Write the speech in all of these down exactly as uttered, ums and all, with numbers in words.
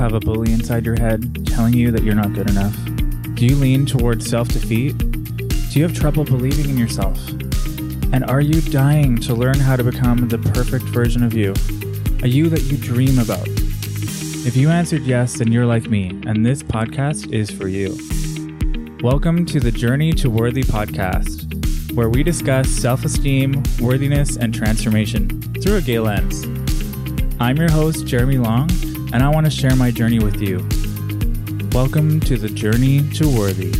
have a bully inside your head telling you that you're not good enough? Do you lean towards self-defeat? Do you have trouble believing in yourself? And are you dying to learn how to become the perfect version of you? A you that you dream about? If you answered yes, then you're like me, and this podcast is for you. Welcome to the Journey to Worthy podcast, where we discuss self-esteem, worthiness, and transformation through a gay lens. I'm your host, Jeremy Long, and I want to share my journey with you. Welcome to the Journey to Worthy.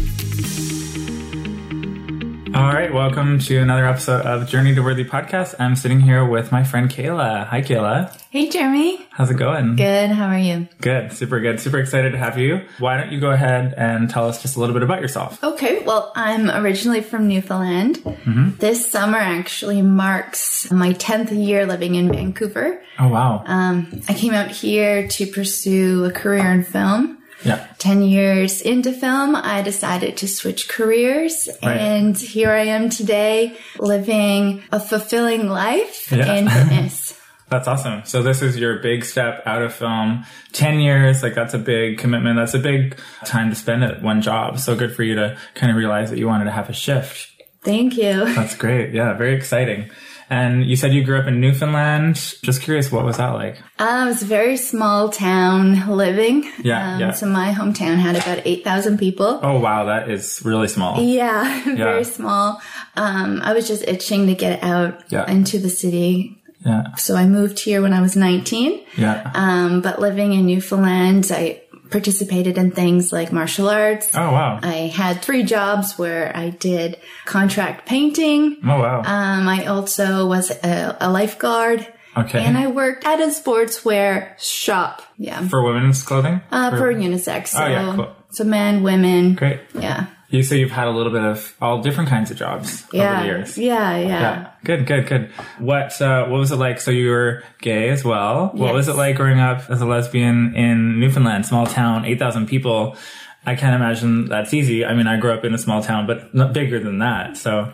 All right, welcome to another episode of Journey to Worthy podcast. I'm sitting here with my friend Kayla. Hi, Kayla. Hey, Jeremy. How's it going? Good. How are you? Good. Super good. Super excited to have you. Why don't you go ahead and tell us just a little bit about yourself? Okay. Well, I'm originally from Newfoundland. Mm-hmm. This summer actually marks my tenth year living in Vancouver. Oh, wow. Um, I came out here to pursue a career in film. Yeah. ten years into film, I decided to switch careers. Right. And here I am today living a fulfilling life yeah. in fitness. That's awesome. So this is your big step out of film. ten years, like that's a big commitment. That's a big time to spend at one job. So good for you to kind of realize that you wanted to have a shift. Thank you. That's great. Yeah, very exciting. And you said you grew up in Newfoundland. Just curious, what was that like? Uh, it was a very small town living. Yeah, um, yeah. So my hometown had about eight thousand people. Oh, wow. That is really small. Yeah, yeah. Very small. Um, I was just itching to get out yeah. into the city. Yeah. So I moved here when I was nineteen. Yeah. Um, but living in Newfoundland, I participated in things like martial arts. Oh, wow. I had three jobs where I did contract painting. Oh, wow. Um, I also was a, a lifeguard. Okay. And I worked at a sportswear shop. Yeah. For women's clothing? Uh, for, for unisex. So, oh, yeah, cool. So men, women. Great. Yeah. You say you've had a little bit of all different kinds of jobs yeah. over the years. Yeah, yeah, yeah. Good, good, good. What uh, what was it like? So you were gay as well. Yes. What was it like growing up as a lesbian in Newfoundland, small town, eight thousand people? I can't imagine that's easy. I mean, I grew up in a small town, but not bigger than that, so...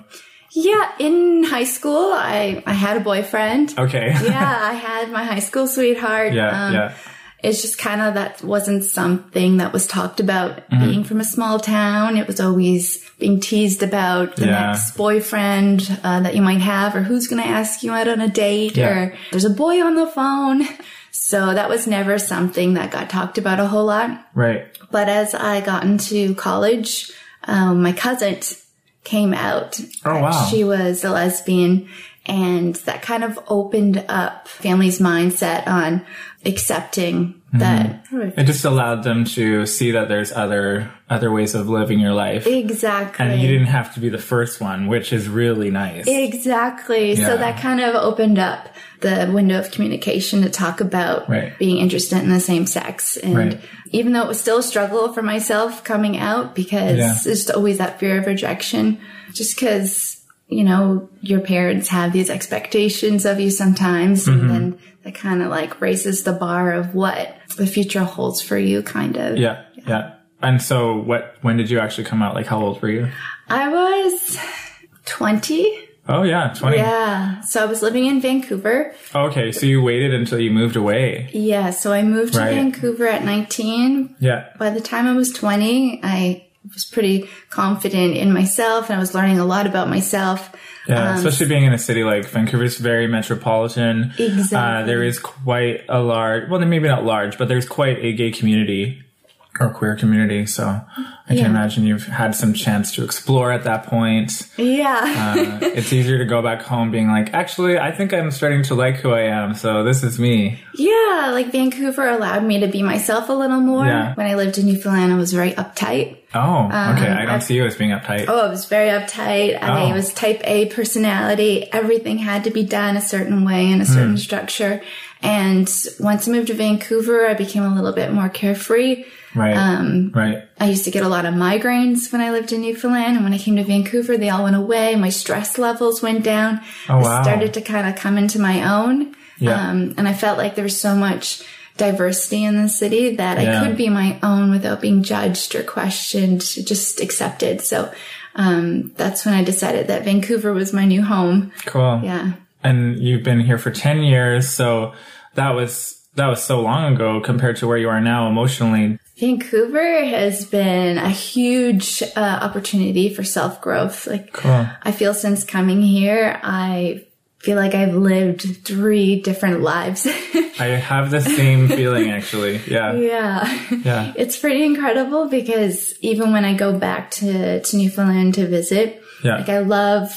Yeah, in high school, I, I had a boyfriend. Okay. Yeah, I had my high school sweetheart. Yeah, um, yeah. It's just kind of that wasn't something that was talked about mm-hmm. being from a small town. It was always being teased about the yeah. next boyfriend uh, that you might have or who's going to ask you out on a date yeah. or there's a boy on the phone. So that was never something that got talked about a whole lot. Right. But as I got into college, um, my cousin came out. Oh, wow. She was a lesbian. And that kind of opened up families' mindset on accepting mm-hmm. that. It just allowed them to see that there's other other ways of living your life. Exactly. And you didn't have to be the first one, which is really nice. Exactly. Yeah. So that kind of opened up the window of communication to talk about right. being interested in the same sex. And right. even though it was still a struggle for myself coming out because yeah. there's always that fear of rejection, just because... you know, your parents have these expectations of you sometimes, mm-hmm. and then that kind of like raises the bar of what the future holds for you, kind of. Yeah, yeah, yeah. And so what, when did you actually come out? Like, how old were you? I was twenty. Oh, yeah, twenty. Yeah. So I was living in Vancouver. Okay, so you waited until you moved away. Yeah, so I moved right. to Vancouver at nineteen. Yeah. By the time I was twenty, I... was pretty confident in myself, and I was learning a lot about myself. Yeah, um, especially being in a city like Vancouver is very metropolitan. Exactly. Uh, there is quite a large, well, maybe not large, but there's quite a gay community or queer community. So I yeah. can imagine you've had some chance to explore at that point. Yeah. uh, it's easier to go back home being like, actually, I think I'm starting to like who I am. So this is me. Yeah. Like Vancouver allowed me to be myself a little more. Yeah. When I lived in Newfoundland, I was very uptight. Oh, okay. Um, I don't I, see you as being uptight. Oh, I was very uptight. I oh. was type A personality. Everything had to be done a certain way in a certain mm. structure. And once I moved to Vancouver, I became a little bit more carefree. Right. Um, right. I used to get a lot of migraines when I lived in Newfoundland. And when I came to Vancouver, they all went away. My stress levels went down. Oh, wow. I started to kind of come into my own. Yeah. Um, and I felt like there was so much diversity in the city that yeah. I could be my own without being judged or questioned, just accepted. So um, that's when I decided that Vancouver was my new home. Cool. Yeah. And you've been here for ten years. So that was That was so long ago compared to where you are now emotionally. Vancouver has been a huge uh, opportunity for self-growth. Like, cool. I feel since coming here, I feel like I've lived three different lives. I have the same feeling, actually. Yeah. Yeah. Yeah. It's pretty incredible because even when I go back to, to Newfoundland to visit, yeah. like I love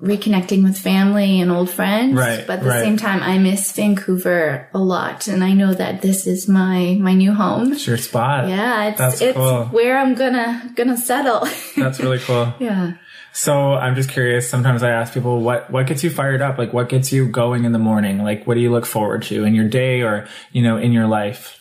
reconnecting with family and old friends. Right, but at the right. same time, I miss Vancouver a lot. And I know that this is my, my new home. It's your spot. Yeah. It's, That's it's cool. where I'm gonna, gonna settle. That's really cool. Yeah. So I'm just curious. Sometimes I ask people, what, what gets you fired up? Like, what gets you going in the morning? Like, what do you look forward to in your day or, you know, in your life?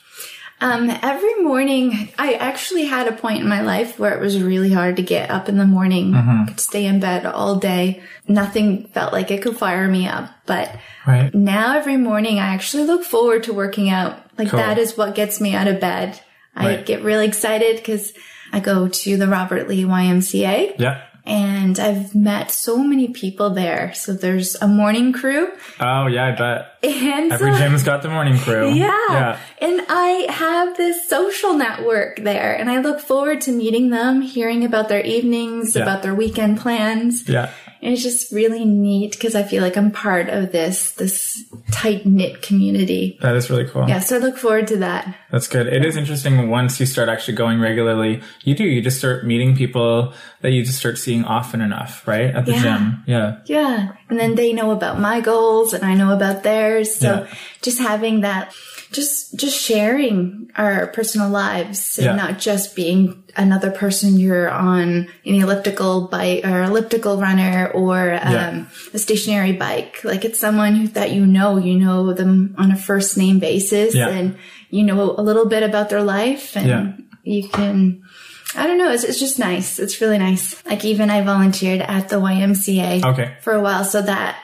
Um, every morning, I actually had a point in my life where it was really hard to get up in the morning. Mm-hmm. I could stay in bed all day. Nothing felt like it could fire me up. But right. now every morning, I actually look forward to working out. Like cool. that is what gets me out of bed. Right. I get really excited because I go to the Robert Lee Y M C A. Yeah. And I've met so many people there. So there's a morning crew. Oh, yeah, I bet. And every so, gym's got the morning crew. Yeah. yeah. And I have this social network there. And I look forward to meeting them, hearing about their evenings, yeah. about their weekend plans. Yeah. And it's just really neat because I feel like I'm part of this this tight-knit community. That is really cool. Yeah, so I look forward to that. That's good. It yeah. is interesting once you start actually going regularly. You do. You just start meeting people that you just start seeing often enough, right? At the yeah. gym. Yeah. Yeah. And then they know about my goals and I know about theirs. So yeah. just having that, just, just sharing our personal lives and yeah. not just being another person you're on an elliptical bike or elliptical runner or um, yeah. a stationary bike. Like it's someone that you know, you know them on a first name basis yeah. and you know a little bit about their life and yeah. you can... I don't know. It's, it's just nice. It's really nice. Like even I volunteered at the Y M C A okay. for a while. So that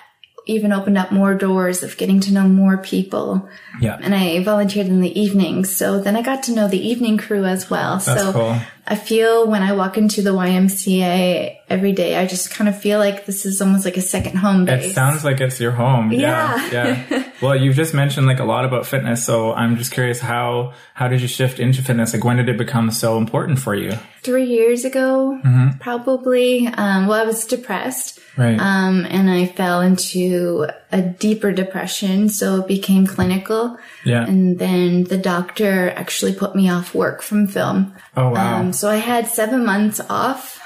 even opened up more doors of getting to know more people. Yeah. And I volunteered in the evenings. So then I got to know the evening crew as well. That's so cool. I feel when I walk into the Y M C A every day, I just kind of feel like this is almost like a second home base. It sounds like it's your home. Yeah. Yeah. yeah. Well, you've just mentioned like a lot about fitness. So I'm just curious, how, how did you shift into fitness? Like when did it become so important for you? Three years ago, mm-hmm. probably. Um, well, I was depressed. Right. Um, and I fell into a deeper depression. So it became clinical. Yeah. And then the doctor actually put me off work from film. Oh, wow. Um, so I had seven months off.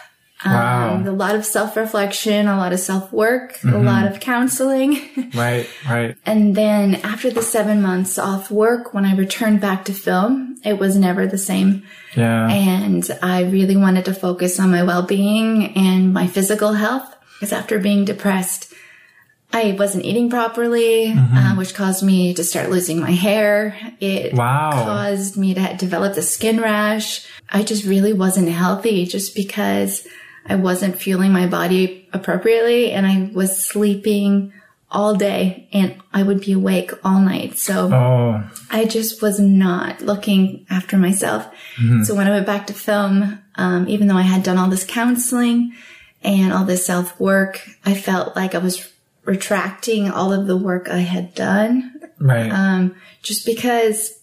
Um, wow. A lot of self-reflection, a lot of self-work, mm-hmm. a lot of counseling. Right, right. And then after the seven months off work, when I returned back to film, it was never the same. Yeah. And I really wanted to focus on my well-being and my physical health. Because after being depressed, I wasn't eating properly, mm-hmm. uh, which caused me to start losing my hair. It wow. caused me to develop the skin rash. I just really wasn't healthy just because I wasn't fueling my body appropriately and I was sleeping all day and I would be awake all night. So oh. I just was not looking after myself. Mm-hmm. So when I went back to film, um, even though I had done all this counseling and all this self-work, I felt like I was retracting all of the work I had done. Right. Um, just because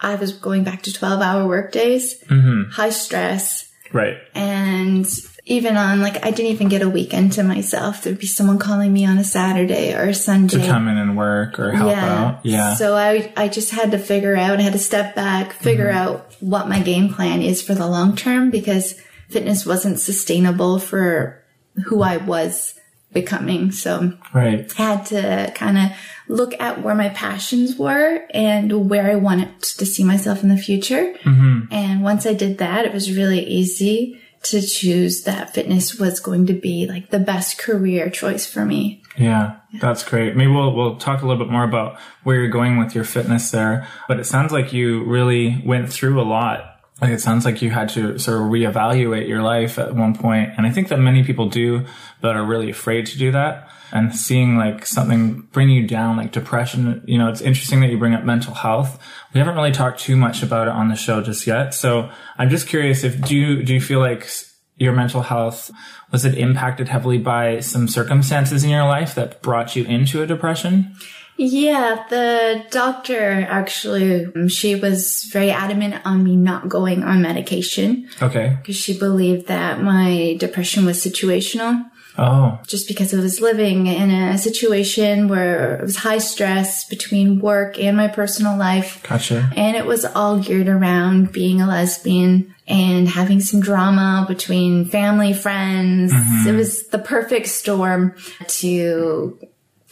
I was going back to twelve hour work days, mm-hmm. high stress. Right. And even on, like, I didn't even get a weekend to myself. There'd be someone calling me on a Saturday or a Sunday. To come in and work or help yeah. out. Yeah. So I, I just had to figure out, I had to step back, figure mm-hmm. out what my game plan is for the long term because fitness wasn't sustainable for who I was becoming. So right. I had to kind of look at where my passions were and where I wanted to see myself in the future. Mm-hmm. And once I did that, it was really easy to choose that fitness was going to be like the best career choice for me. Yeah, yeah. That's great. Maybe we'll, we'll talk a little bit more about where you're going with your fitness there, but it sounds like you really went through a lot. Like it sounds like you had to sort of reevaluate your life at one point. And I think that many people do, but are really afraid to do that. And seeing like something bring you down, like depression, you know, it's interesting that you bring up mental health. We haven't really talked too much about it on the show just yet. So I'm just curious if do you, do you feel like your mental health, was it impacted heavily by some circumstances in your life that brought you into a depression? Yeah, the doctor actually, she was very adamant on me not going on medication. Okay. Because she believed that my depression was situational. Oh. Just because I was living in a situation where it was high stress between work and my personal life. Gotcha. And it was all geared around being a lesbian and having some drama between family, friends. Mm-hmm. It was the perfect storm to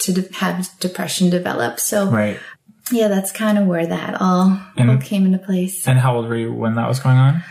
to de- have depression develop. So, right. Yeah, that's kind of where that all, and, all came into place. And how old were you when that was going on?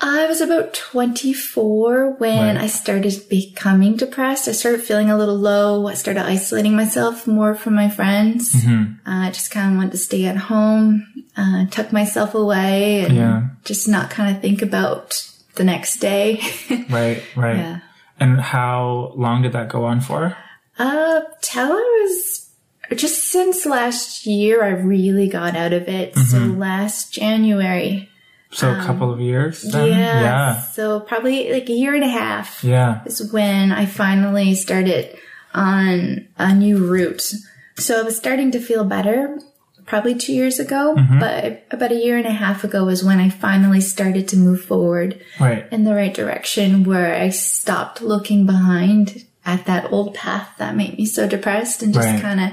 I was about twenty-four when right. I started becoming depressed. I started feeling a little low. I started isolating myself more from my friends. Mm-hmm. Uh, I just kind of wanted to stay at home, uh, tuck myself away, and yeah. just not kind of think about the next day. Right, right. Yeah. And how long did that go on for? Uh, till I was... Just since last year, I really got out of it. Mm-hmm. So last January... So a couple um, of years then? Yeah, yeah. So probably like a year and a half yeah. is when I finally started on a new route. So I was starting to feel better probably two years ago, mm-hmm. but about a year and a half ago was when I finally started to move forward right. in the right direction, where I stopped looking behind at that old path that made me so depressed and just right. kind of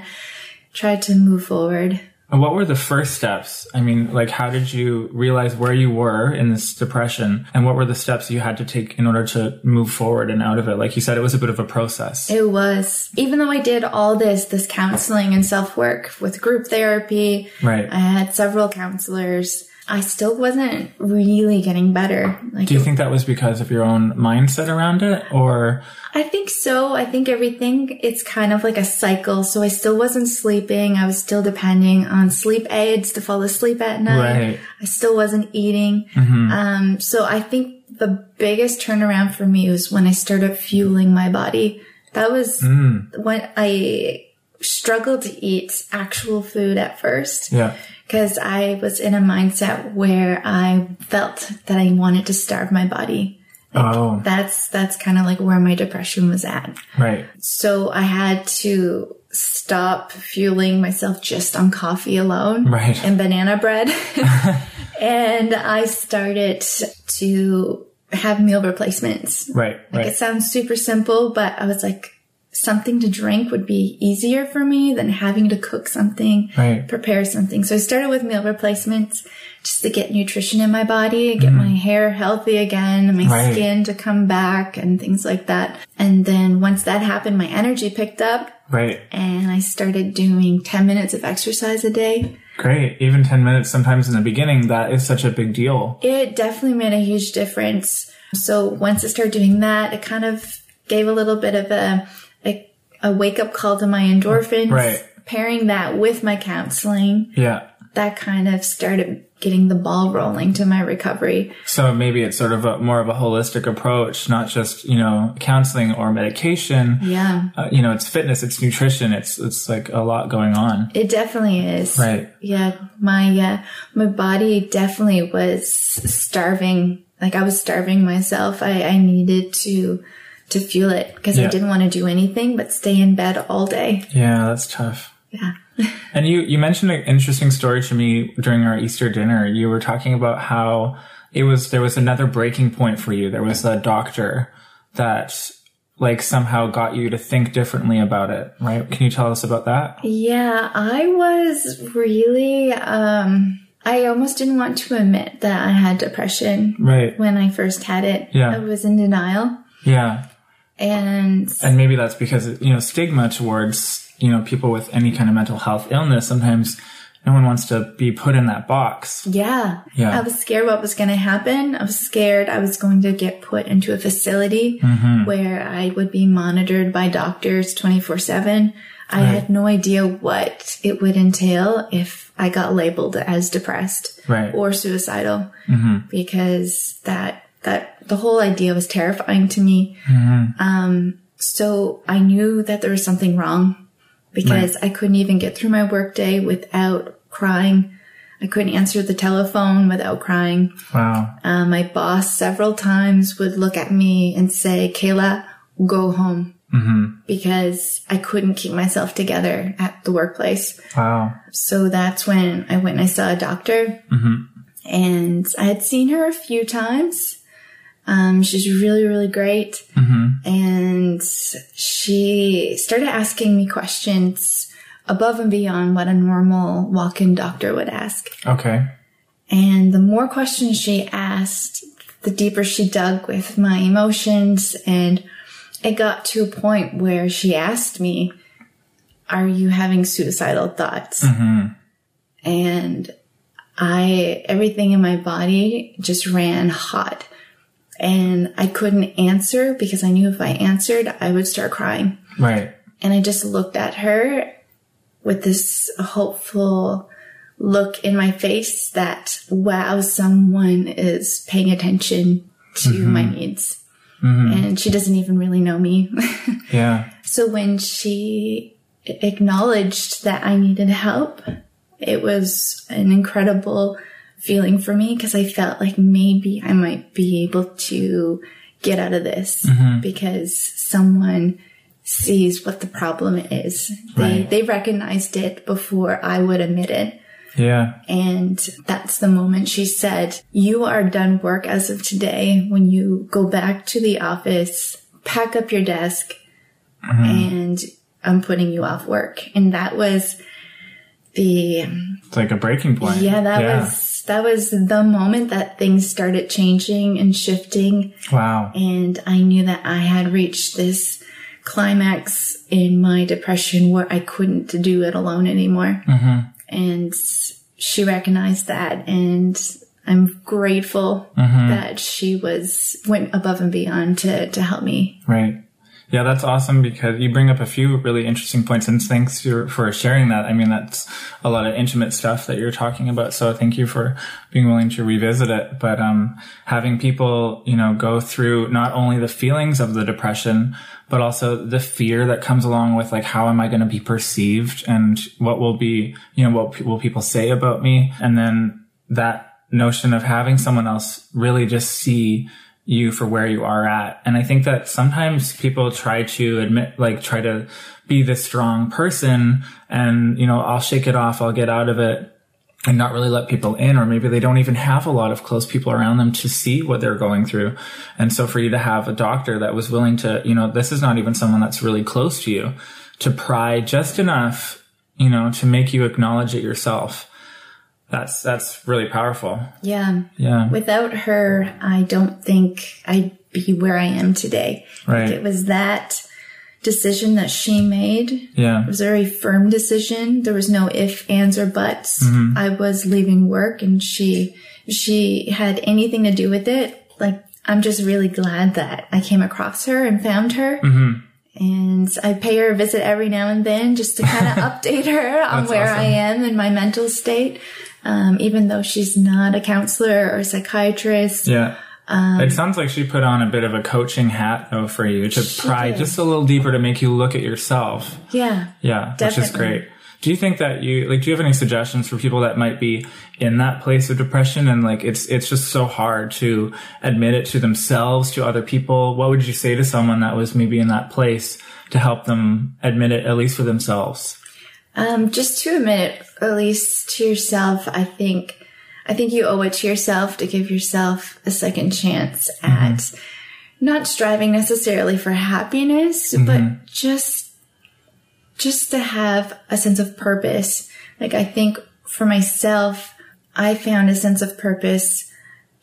tried to move forward. And what were the first steps? I mean, like, how did you realize where you were in this depression? And what were the steps you had to take in order to move forward and out of it? Like you said, it was a bit of a process. It was. Even though I did all this, this counseling and self-work with group therapy, right. I had several counselors, I still wasn't really getting better. Like, do you think that was because of your own mindset around it, or? I think so. I think everything, it's kind of like a cycle. So I still wasn't sleeping. I was still depending on sleep aids to fall asleep at night. Right. I still wasn't eating. Mm-hmm. Um, so I think the biggest turnaround for me was when I started fueling my body. That was mm. when I struggled to eat actual food at first. Yeah. Because I was in a mindset where I felt that I wanted to starve my body. Like oh. That's that's kind of like where my depression was at. Right. So I had to stop fueling myself just on coffee alone. Right. And banana bread. And I started to have meal replacements. Right. Like right. It sounds super simple, but I was like, something to drink would be easier for me than having to cook something, right. prepare something. So I started with meal replacements just to get nutrition in my body, get mm. my hair healthy again, my right. skin to come back and things like that. And then once that happened, my energy picked up. Right. And I started doing ten minutes of exercise a day. Great. Even ten minutes sometimes in the beginning, that is such a big deal. It definitely made a huge difference. So once I started doing that, it kind of gave a little bit of a... A, a wake-up call to my endorphins, right. pairing that with my counseling. Yeah. That kind of started getting the ball rolling to my recovery. So maybe it's sort of a, more of a holistic approach, not just, you know, counseling or medication. Yeah. Uh, you know, it's fitness, it's nutrition, it's it's like a lot going on. It definitely is. Right. Yeah. My, uh, my body definitely was starving. Like, I was starving myself. I, I needed to... to fuel it, because yeah. I didn't want to do anything but stay in bed all day. Yeah, that's tough. Yeah. And you, you mentioned an interesting story to me during our Easter dinner. You were talking about how it was, there was another breaking point for you. There was a doctor that like somehow got you to think differently about it, right? Can you tell us about that? Yeah, I was really, um, I almost didn't want to admit that I had depression right. when I first had it. Yeah. I was in denial. Yeah. And and maybe that's because, you know, stigma towards, you know, people with any kind of mental health illness, sometimes no one wants to be put in that box. Yeah. Yeah. I was scared what was going to happen. I was scared I was going to get put into a facility mm-hmm. where I would be monitored by doctors twenty-four seven. I right. had no idea what it would entail if I got labeled as depressed right. or suicidal mm-hmm. because that... that the whole idea was terrifying to me. Mm-hmm. Um, so I knew that there was something wrong because right. I couldn't even get through my workday without crying. I couldn't answer the telephone without crying. Wow. Uh, my boss several times would look at me and say, Kayla, go home. mm-hmm. because I couldn't keep myself together at the workplace. Wow. So that's when I went and I saw a doctor, mm-hmm. and I had seen her a few times. Um, she's really, really great. Mm-hmm. And she started asking me questions above and beyond what a normal walk-in doctor would ask. Okay. And the more questions she asked, the deeper she dug with my emotions. And it got to a point where she asked me, are you having suicidal thoughts? Mm-hmm. And I, everything in my body just ran hot. And I couldn't answer because I knew if I answered, I would start crying. Right. And I just looked at her with this hopeful look in my face that, wow, someone is paying attention to mm-hmm. my needs. Mm-hmm. And she doesn't even really know me. Yeah. So when she acknowledged that I needed help, it was an incredible feeling for me, because I felt like maybe I might be able to get out of this mm-hmm. because someone sees what the problem is. Right. They they recognized it before I would admit it. Yeah. And that's the moment she said, you are done work as of today. When you go back to the office, pack up your desk mm-hmm. and I'm putting you off work. And that was the... It's like a breaking point. Yeah, that yeah. was... That was the moment that things started changing and shifting. Wow. And I knew that I had reached this climax in my depression where I couldn't do it alone anymore. Mm-hmm. And she recognized that. And I'm grateful mm-hmm. that she was went above and beyond to, to help me. Right. Yeah, that's awesome, because you bring up a few really interesting points, and thanks for, for sharing that. I mean, that's a lot of intimate stuff that you're talking about, so thank you for being willing to revisit it. But um, having people, you know, go through not only the feelings of the depression, but also the fear that comes along with, like, how am I going to be perceived, and what will be, you know, what p- will people say about me? And then that notion of having someone else really just see you for where you are at. And I think that sometimes people try to admit, like, try to be this strong person and, you know, I'll shake it off, I'll get out of it, and not really let people in. Or maybe they don't even have a lot of close people around them to see what they're going through. And so for you to have a doctor that was willing to, you know, this is not even someone that's really close to you, to pry just enough, you know, to make you acknowledge it yourself. That's that's really powerful. Yeah. Yeah. Without her, I don't think I'd be where I am today. Right. Like, it was that decision that she made. Yeah. It was a very firm decision. There was no ifs, ands, or buts. Mm-hmm. I was leaving work, and she she had anything to do with it. Like, I'm just really glad that I came across her and found her. Mm-hmm. And I pay her a visit every now and then just to kind of update her on where awesome. I am in my mental state. Um, even though she's not a counselor or a psychiatrist. Yeah. Um, it sounds like she put on a bit of a coaching hat, though, for you to pry did. just a little deeper to make you look at yourself. Yeah. Yeah. Definitely. Which is great. Do you think that you, like, do you have any suggestions for people that might be in that place of depression? And, like, it's, it's just so hard to admit it to themselves, to other people. What would you say to someone that was maybe in that place to help them admit it, at least for themselves? Um, just to admit it, at least to yourself, I think, I think you owe it to yourself to give yourself a second chance at mm-hmm. not striving necessarily for happiness, mm-hmm. but just, just to have a sense of purpose. Like, I think for myself, I found a sense of purpose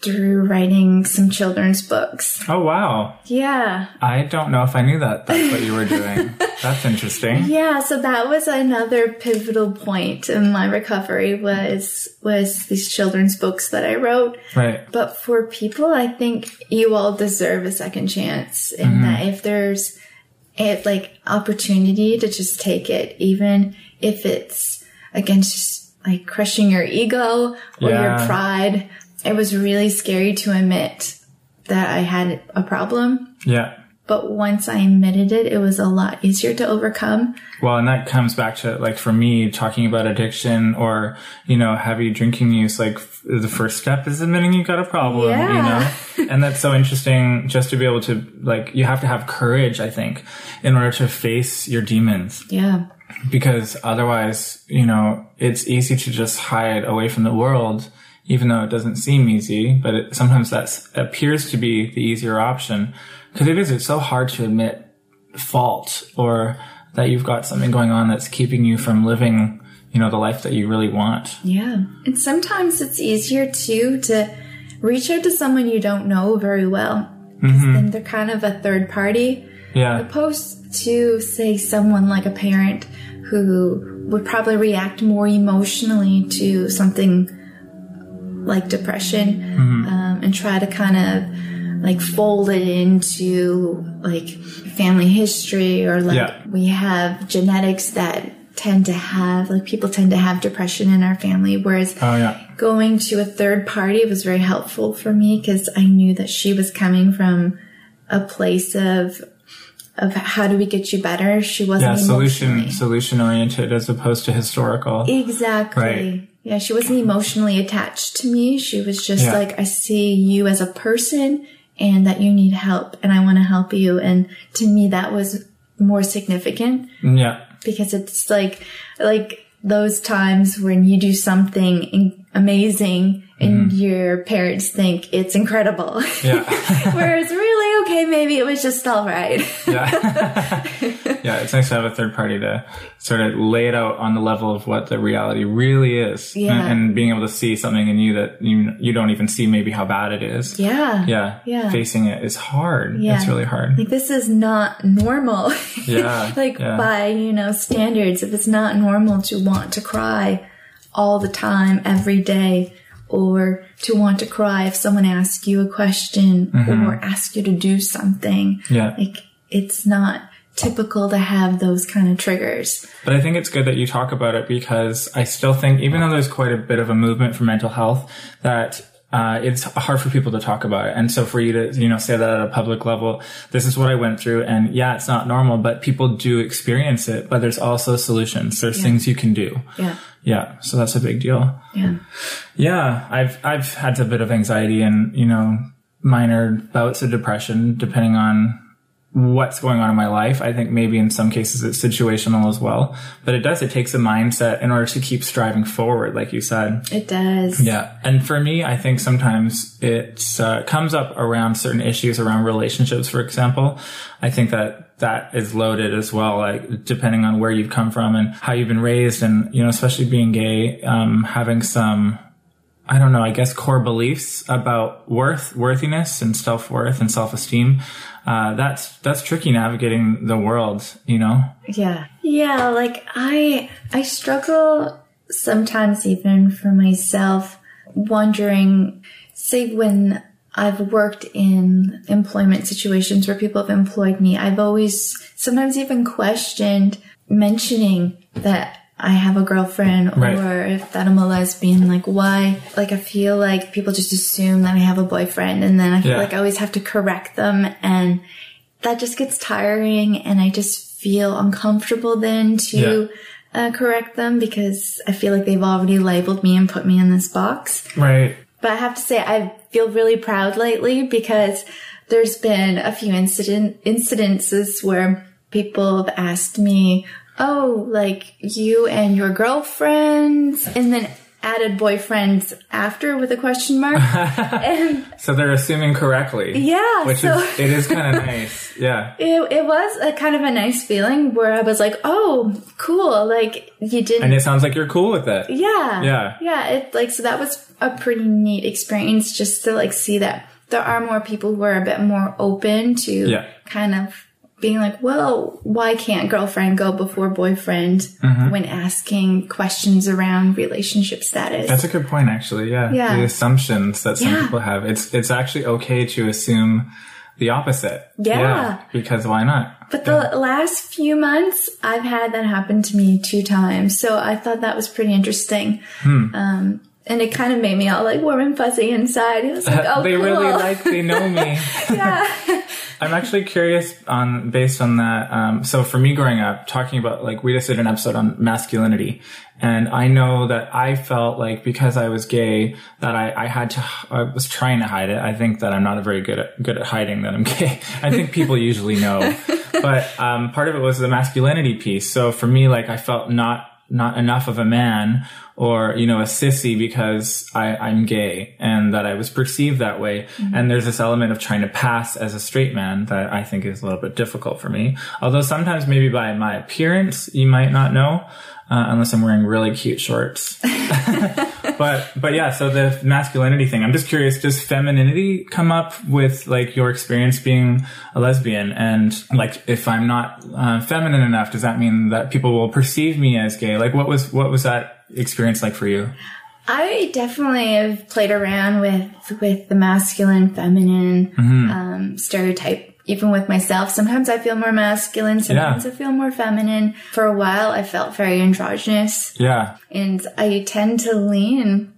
through writing some children's books. Oh, wow. Yeah. I don't know if I knew that. That's what you were doing. That's interesting. Yeah. So that was another pivotal point in my recovery was, was these children's books that I wrote. Right. But for people, I think you all deserve a second chance in mm-hmm. that if there's a, like, opportunity to just take it, even if it's against, like, crushing your ego or yeah. your pride. It was really scary to admit that I had a problem. Yeah. But once I admitted it, it was a lot easier to overcome. Well, and that comes back to, like, for me, talking about addiction or, you know, heavy drinking use, like, f- the first step is admitting you've got a problem, yeah. you know? And that's so interesting just to be able to, like, you have to have courage, I think, in order to face your demons. Yeah. Because otherwise, you know, it's easy to just hide away from the world, even though it doesn't seem easy, but it, sometimes that appears to be the easier option. Because it is, it's so hard to admit fault or that you've got something going on that's keeping you from living, you know, the life that you really want. Yeah. And sometimes it's easier, too, to reach out to someone you don't know very well. Because mm-hmm. then they're kind of a third party. Yeah. As opposed to, say, someone like a parent who would probably react more emotionally to something like depression mm-hmm. um, and try to kind of... like fold it into like family history or like yeah. we have genetics that tend to have like people tend to have depression in our family. Whereas oh, yeah. going to a third party was very helpful for me because I knew that she was coming from a place of of how do we get you better. She wasn't yeah, solution solution oriented as opposed to historical. Exactly. Right. Yeah, she wasn't emotionally attached to me. She was just yeah. like, I see you as a person. And that you need help and I want to help you. And to me, that was more significant. Yeah. Because it's like, like those times when you do something in- amazing and mm. your parents think it's incredible. Yeah. Whereas really, okay, maybe it was just all right. yeah. yeah. It's nice to have a third party to sort of lay it out on the level of what the reality really is. Yeah. And, and being able to see something in you that you you don't even see maybe how bad it is. Yeah. Yeah. yeah. Facing it is hard. Yeah. It's really hard. Like, this is not normal. yeah. Like yeah. by, you know, standards, if it's not normal to want to cry all the time, every day, or to want to cry if someone asks you a question mm-hmm. or asks you to do something. Yeah. Like, it's not typical to have those kind of triggers. But I think it's good that you talk about it because I still think, even though there's quite a bit of a movement for mental health, that uh, it's hard for people to talk about it. And so for you to, you know, say that at a public level, this is what I went through. And yeah, it's not normal, but people do experience it. But there's also solutions. There's yeah. things you can do. Yeah. Yeah. So that's a big deal. Yeah. Yeah. I've, I've had a bit of anxiety and, you know, minor bouts of depression, depending on what's going on in my life. I think maybe in some cases it's situational as well, but it does, it takes a mindset in order to keep striving forward. Like you said, it does. Yeah. And for me, I think sometimes it's, uh, comes up around certain issues around relationships, for example. I think that that is loaded as well, like depending on where you've come from and how you've been raised and, you know, especially being gay, um, having some, I don't know, I guess core beliefs about worth, worthiness and self-worth and self-esteem. Uh, that's, that's tricky navigating the world, you know? Yeah. Yeah. Like I, I struggle sometimes even for myself wondering, say when I've worked in employment situations where people have employed me. I've always sometimes even questioned mentioning that I have a girlfriend right. or if that I'm a lesbian, like why? Like I feel like people just assume that I have a boyfriend and then I feel yeah. like I always have to correct them and that just gets tiring and I just feel uncomfortable then to yeah. uh, correct them because I feel like they've already labeled me and put me in this box. Right. But I have to say I feel really proud lately because there's been a few incident incidences where people have asked me, oh, like you and your girlfriends, and then added boyfriends after with a question mark. And so they're assuming correctly. Yeah. Which so is, it is kind of nice. Yeah. It, it was a kind of a nice feeling where I was like, oh, cool. Like you didn't. And it sounds like you're cool with that. Yeah. Yeah. Yeah. It like, so that was a pretty neat experience just to like see that there are more people who are a bit more open to yeah. kind of being like, well, why can't girlfriend go before boyfriend mm-hmm. when asking questions around relationship status? That's a good point, actually. Yeah. yeah. The assumptions that some yeah. people have. It's it's actually okay to assume the opposite. Yeah. yeah because why not? But yeah. the last few months, I've had that happen to me two times. So I thought that was pretty interesting. Hmm. Um And it kind of made me all like warm and fuzzy inside. It was like, oh, uh, they cool. really like, they know me. yeah. I'm actually curious on based on that. Um, so for me growing up, talking about like we just did an episode on masculinity, and I know that I felt like because I was gay that I, I had to, I was trying to hide it. I think that I'm not very good at, good at hiding that I'm gay. I think people usually know, but um, part of it was the masculinity piece. So for me, like I felt not, not enough of a man or, you know, a sissy because I, I'm gay and that I was perceived that way. Mm-hmm. And there's this element of trying to pass as a straight man that I think is a little bit difficult for me. Although sometimes maybe by my appearance, you might not know, uh, unless I'm wearing really cute shorts. But, but yeah, so the masculinity thing, I'm just curious, does femininity come up with like your experience being a lesbian? And like, if I'm not uh, feminine enough, does that mean that people will perceive me as gay? Like what was, what was that experience like for you? I definitely have played around with, with the masculine, feminine, mm-hmm. um, stereotype. Even with myself, sometimes I feel more masculine, sometimes yeah. I feel more feminine. For a while, I felt very androgynous. Yeah. And I tend to lean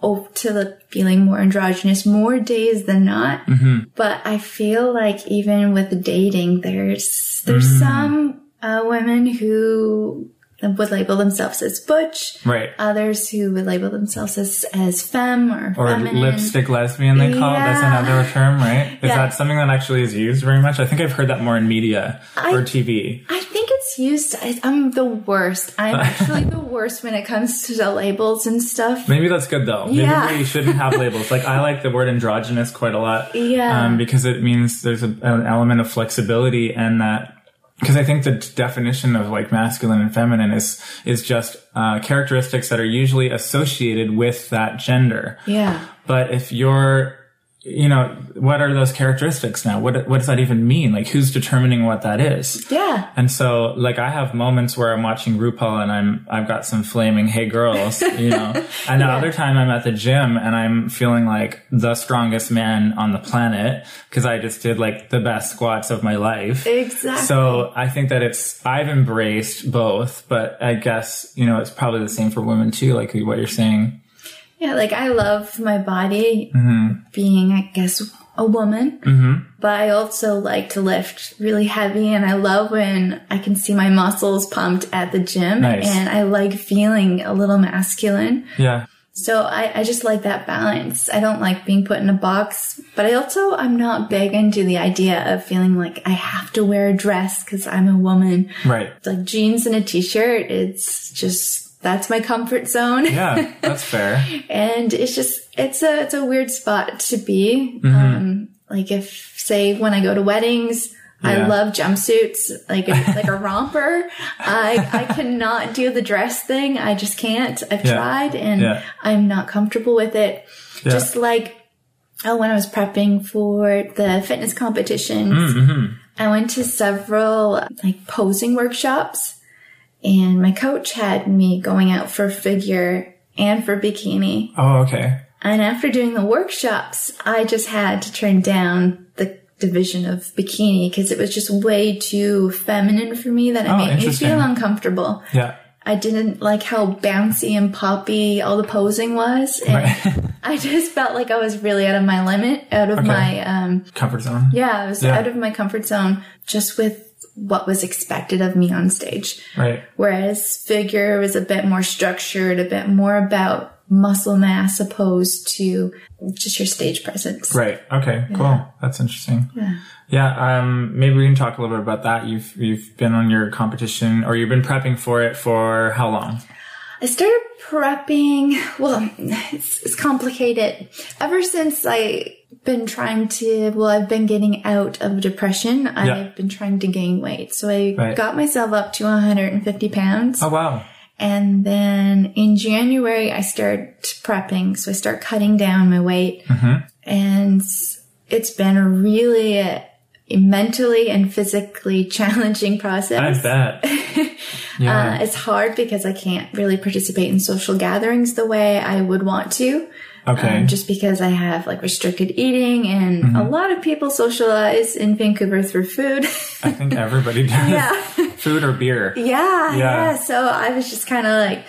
oh, to the feeling more androgynous more days than not. Mm-hmm. But I feel like even with dating, there's there's mm. some uh, women who would label themselves as butch. Right. Others who would label themselves as, as femme or Or feminine. Lipstick lesbian, they call yeah. it. That's another term, right? Is yeah. that something that actually is used very much? I think I've heard that more in media I, or T V. I think it's used. I, I'm the worst. I'm actually the worst when it comes to the labels and stuff. Maybe that's good, though. Yeah. Maybe we shouldn't have labels. Like, I like the word androgynous quite a lot. Yeah. Um, because it means there's a, an element of flexibility and that. Because I think the definition of like masculine and feminine is is just uh, characteristics that are usually associated with that gender. Yeah. But if you're, you know, what are those characteristics now? What what does that even mean? Like, who's determining what that is? Yeah. And so, like, I have moments where I'm watching RuPaul and I'm I've got some flaming hey girls, you know. And the yeah. other time I'm at the gym and I'm feeling like the strongest man on the planet. Because I just did like the best squats of my life. Exactly. So I think that it's, I've embraced both, but I guess, you know, it's probably the same for women too, like what you're saying. Yeah, like I love my body mm-hmm. being, I guess, a woman, mm-hmm. but I also like to lift really heavy and I love when I can see my muscles pumped at the gym nice. And I like feeling a little masculine. Yeah. So I, I just like that balance. I don't like being put in a box, but I also, I'm not big into the idea of feeling like I have to wear a dress because I'm a woman. Right. Like jeans and a t-shirt, it's just, that's my comfort zone. Yeah, that's fair. And it's just, it's a, it's a weird spot to be. Mm-hmm. Um, like if, say, when I go to weddings, yeah. I love jumpsuits, like a, like a romper. I I cannot do the dress thing. I just can't. I've yeah. tried and yeah. I'm not comfortable with it. Yeah. Just like, oh, when I was prepping for the fitness competitions, mm-hmm. I went to several like posing workshops and my coach had me going out for figure and for bikini. Oh, okay. And after doing the workshops, I just had to turn down the division of bikini because it was just way too feminine for me that it oh, made me feel uncomfortable. Yeah. I didn't like how bouncy and poppy all the posing was. And right. I just felt like I was really out of my limit, out of okay. my um comfort zone. Yeah, I was yeah. out of my comfort zone just with what was expected of me on stage. Right. Whereas figure was a bit more structured, a bit more about muscle mass opposed to just your stage presence. Right. Okay. Yeah. Cool. That's interesting. Yeah. Yeah. Um, maybe we can talk a little bit about that. You've, you've been on your competition or you've been prepping for it for how long? I started prepping. Well, it's, it's complicated. Ever since I been trying to, well, I've been getting out of depression. I've yeah. been trying to gain weight. So I right. got myself up to one hundred fifty pounds. Oh, wow. And then in January, I start prepping. So I start cutting down my weight. Mm-hmm. And it's been a really a mentally and physically challenging process. I bet. Yeah. uh, it's hard because I can't really participate in social gatherings the way I would want to. Okay. Um, just because I have like restricted eating and mm-hmm. a lot of people socialize in Vancouver through food. I think everybody does. Yeah. Food or beer. Yeah, yeah. Yeah. So I was just kind of like,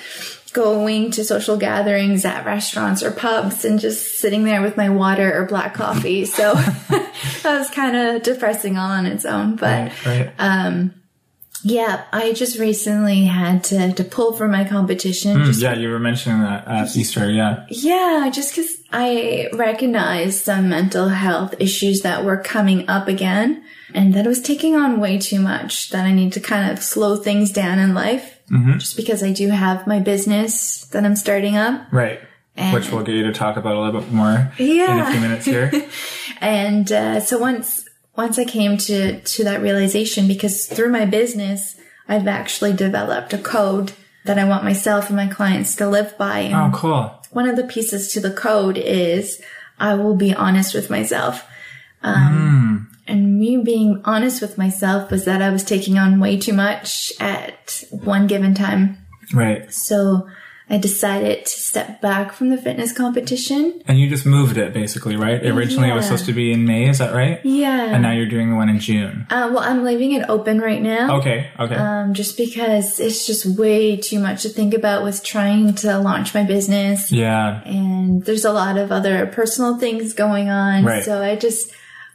going to social gatherings at restaurants or pubs and just sitting there with my water or black coffee. So that was kind of depressing all on its own. But right, right. um yeah, I just recently had to, to pull from my competition. Mm, just, yeah, you were mentioning that at Easter, yeah. Yeah, just because I recognized some mental health issues that were coming up again and that it was taking on way too much, that I need to kind of slow things down in life mm-hmm. just because I do have my business that I'm starting up. Right, and, which we'll get you to talk about a little bit more yeah. in a few minutes here. And uh, so once... Once I came to, to that realization, because through my business, I've actually developed a code that I want myself and my clients to live by. And oh, cool. One of the pieces to the code is I will be honest with myself. Um, mm. And me being honest with myself was that I was taking on way too much at one given time. Right. So I decided to step back from the fitness competition. And you just moved it, basically, right? Originally, yeah. It was supposed to be in May. Is that right? Yeah. And now you're doing the one in June. Uh, well, I'm leaving it open right now. Okay, okay. Um, just because it's just way too much to think about with trying to launch my business. Yeah. And there's a lot of other personal things going on. Right. So I just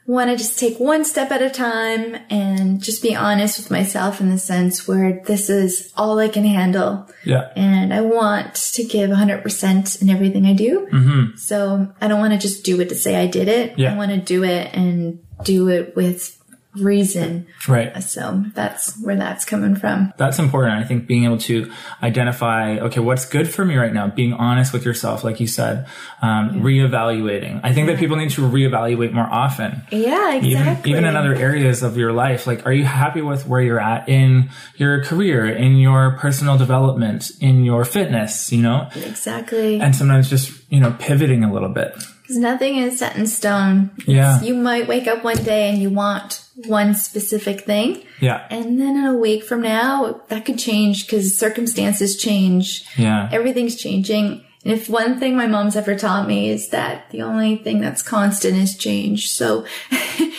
want to just take one step at a time and just be honest with myself in the sense where this is all I can handle. Yeah. And I want to give one hundred percent in everything I do. Mm-hmm. So I don't want to just do it to say I did it. Yeah. I want to do it and do it with reason. Right. So that's where that's coming from. That's important. I think being able to identify, okay, what's good for me right now, being honest with yourself, like you said, um, yeah. reevaluating. I think yeah. that people need to reevaluate more often. Yeah, exactly. Even, even in other areas of your life, like, are you happy with where you're at in your career, in your personal development, in your fitness, you know? Exactly. And sometimes just, you know, pivoting a little bit. Because nothing is set in stone. Yeah. You might wake up one day and you want one specific thing. Yeah. And then in a week from now, that could change because circumstances change. Yeah. Everything's changing. And if one thing my mom's ever taught me is that the only thing that's constant is change. So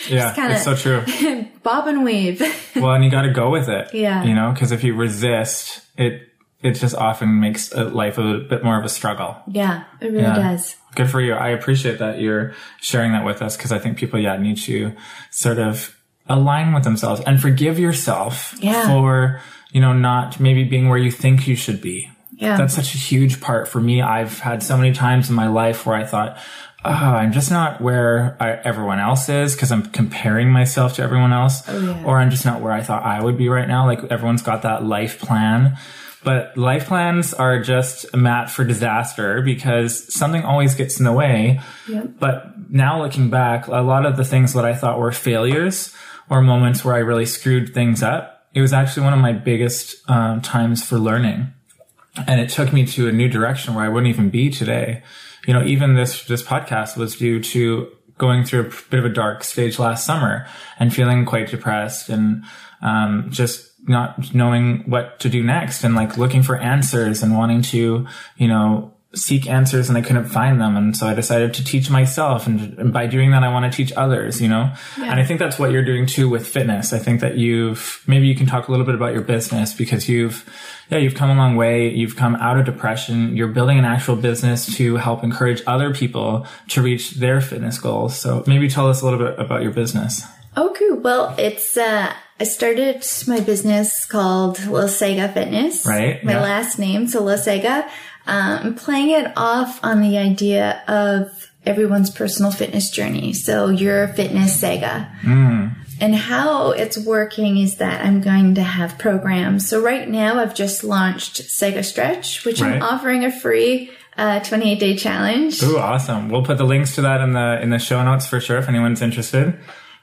yeah, kinda, it's so true. Bob and weave. Well, and you got to go with it. Yeah. You know, because if you resist, it it just often makes life a bit more of a struggle. Yeah, it really yeah. does. Good for you. I appreciate that you're sharing that with us because I think people, yeah, need to sort of align with themselves and forgive yourself yeah. for, you know, not maybe being where you think you should be. Yeah. That's such a huge part for me. I've had so many times in my life where I thought, oh, I'm just not where I, everyone else is because I'm comparing myself to everyone else. Oh, yeah. Or I'm just not where I thought I would be right now. Like everyone's got that life plan. But life plans are just a mat for disaster because something always gets in the way. Yep. But now looking back, a lot of the things that I thought were failures or moments where I really screwed things up, it was actually one of my biggest um, times for learning. And it took me to a new direction where I wouldn't even be today. You know, even this, this podcast was due to going through a bit of a dark stage last summer and feeling quite depressed and um, just not knowing what to do next and like looking for answers and wanting to, you know, seek answers, and I couldn't find them. And so I decided to teach myself. And, and by doing that, I want to teach others, you know, yeah. and I think that's what you're doing too with fitness. I think that you've, maybe you can talk a little bit about your business because you've, yeah, you've come a long way. You've come out of depression. You're building an actual business to help encourage other people to reach their fitness goals. So maybe tell us a little bit about your business. Okay. Well, it's, uh, I started my business called LeSega Fitness. Right. My yeah. last name, so LeSega. Um, playing it off on the idea of everyone's personal fitness journey. So your fitness Sega. Mm. And how it's working is that I'm going to have programs. So right now I've just launched Sega Stretch, which right. I'm offering a free uh, twenty-eight day challenge. Ooh, awesome. We'll put the links to that in the in the show notes for sure if anyone's interested.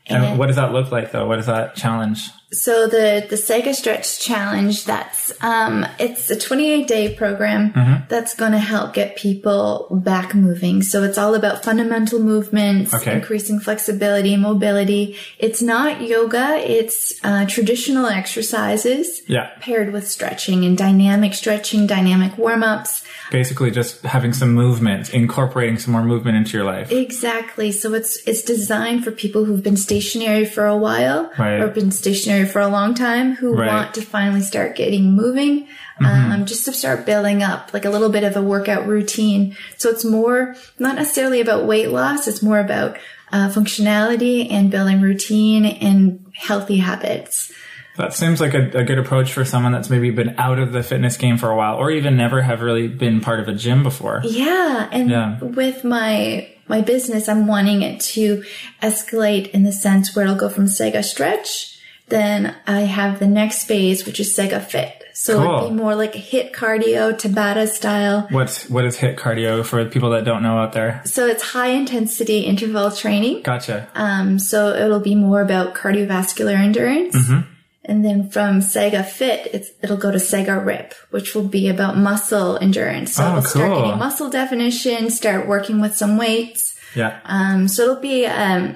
And, and what does that look like, though? What is that challenge? So the, the Sega Stretch Challenge, that's um, it's a twenty-eight day program mm-hmm. that's going to help get people back moving. So it's all about fundamental movements, okay. increasing flexibility, mobility. It's not yoga. It's uh, traditional exercises yeah. paired with stretching and dynamic stretching, dynamic warm-ups. Basically just having some movement, incorporating some more movement into your life. Exactly. So it's it's designed for people who've been stationary for a while right. or been stationary stationary for a long time who right. want to finally start getting moving, mm-hmm. um, just to start building up like a little bit of a workout routine. So it's more, not necessarily about weight loss. It's more about uh, functionality and building routine and healthy habits. That seems like a, a good approach for someone that's maybe been out of the fitness game for a while or even never have really been part of a gym before. Yeah. And yeah. with my my business, I'm wanting it to escalate in the sense where it'll go from Sega Stretch. Then I have the next phase, which is Sega Fit. So cool. It'd be more like a HIIT cardio, Tabata style. What's, what is HIIT cardio for people that don't know out there? So it's high intensity interval training. Gotcha. Um, so it'll be more about cardiovascular endurance. Mm-hmm. And then from Sega Fit, it's, it'll go to Sega Rip, which will be about muscle endurance. So oh, it'll start cool. getting muscle definition, start working with some weights. Yeah. Um, so it'll be um,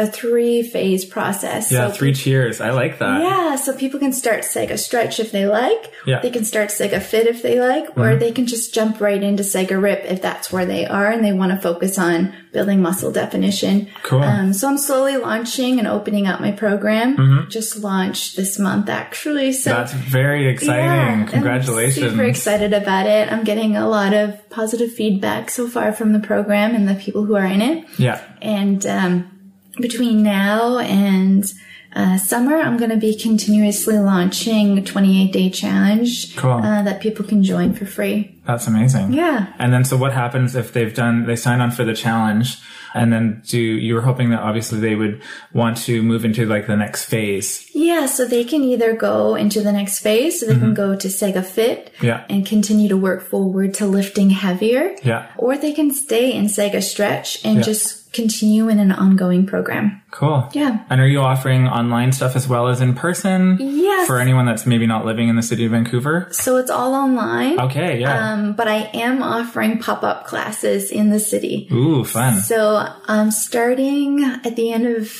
a three-phase process. Yeah, so three people, tiers. I like that. Yeah, so people can start Sega Stretch if they like. Yeah. They can start Sega Fit if they like, mm-hmm. or they can just jump right into Sega Rip if that's where they are and they want to focus on building muscle definition. Cool. Um, so I'm slowly launching and opening up my program. Mm-hmm. Just launched this month, actually. So that's very exciting. Yeah, congratulations. I'm super excited about it. I'm getting a lot of positive feedback so far from the program and the people who are in it. Yeah. And um, between now and uh, summer, I'm going to be continuously launching a twenty-eight day challenge. Cool. uh, that people can join for free. That's amazing. Yeah. And then, so what happens if they've done, they sign on for the challenge and then do, you were hoping that obviously they would want to move into like the next phase. Yeah. So they can either go into the next phase, so they mm-hmm. can go to Sega Fit yeah. and continue to work forward to lifting heavier. Yeah. Or they can stay in Sega Stretch and yeah. just continue in an ongoing program. Cool. Yeah. And are you offering online stuff as well as in person? Yes. For anyone that's maybe not living in the city of Vancouver? So it's all online. Okay. Yeah. Um, Um, but I am offering pop-up classes in the city. Ooh, fun. So um, starting at the end of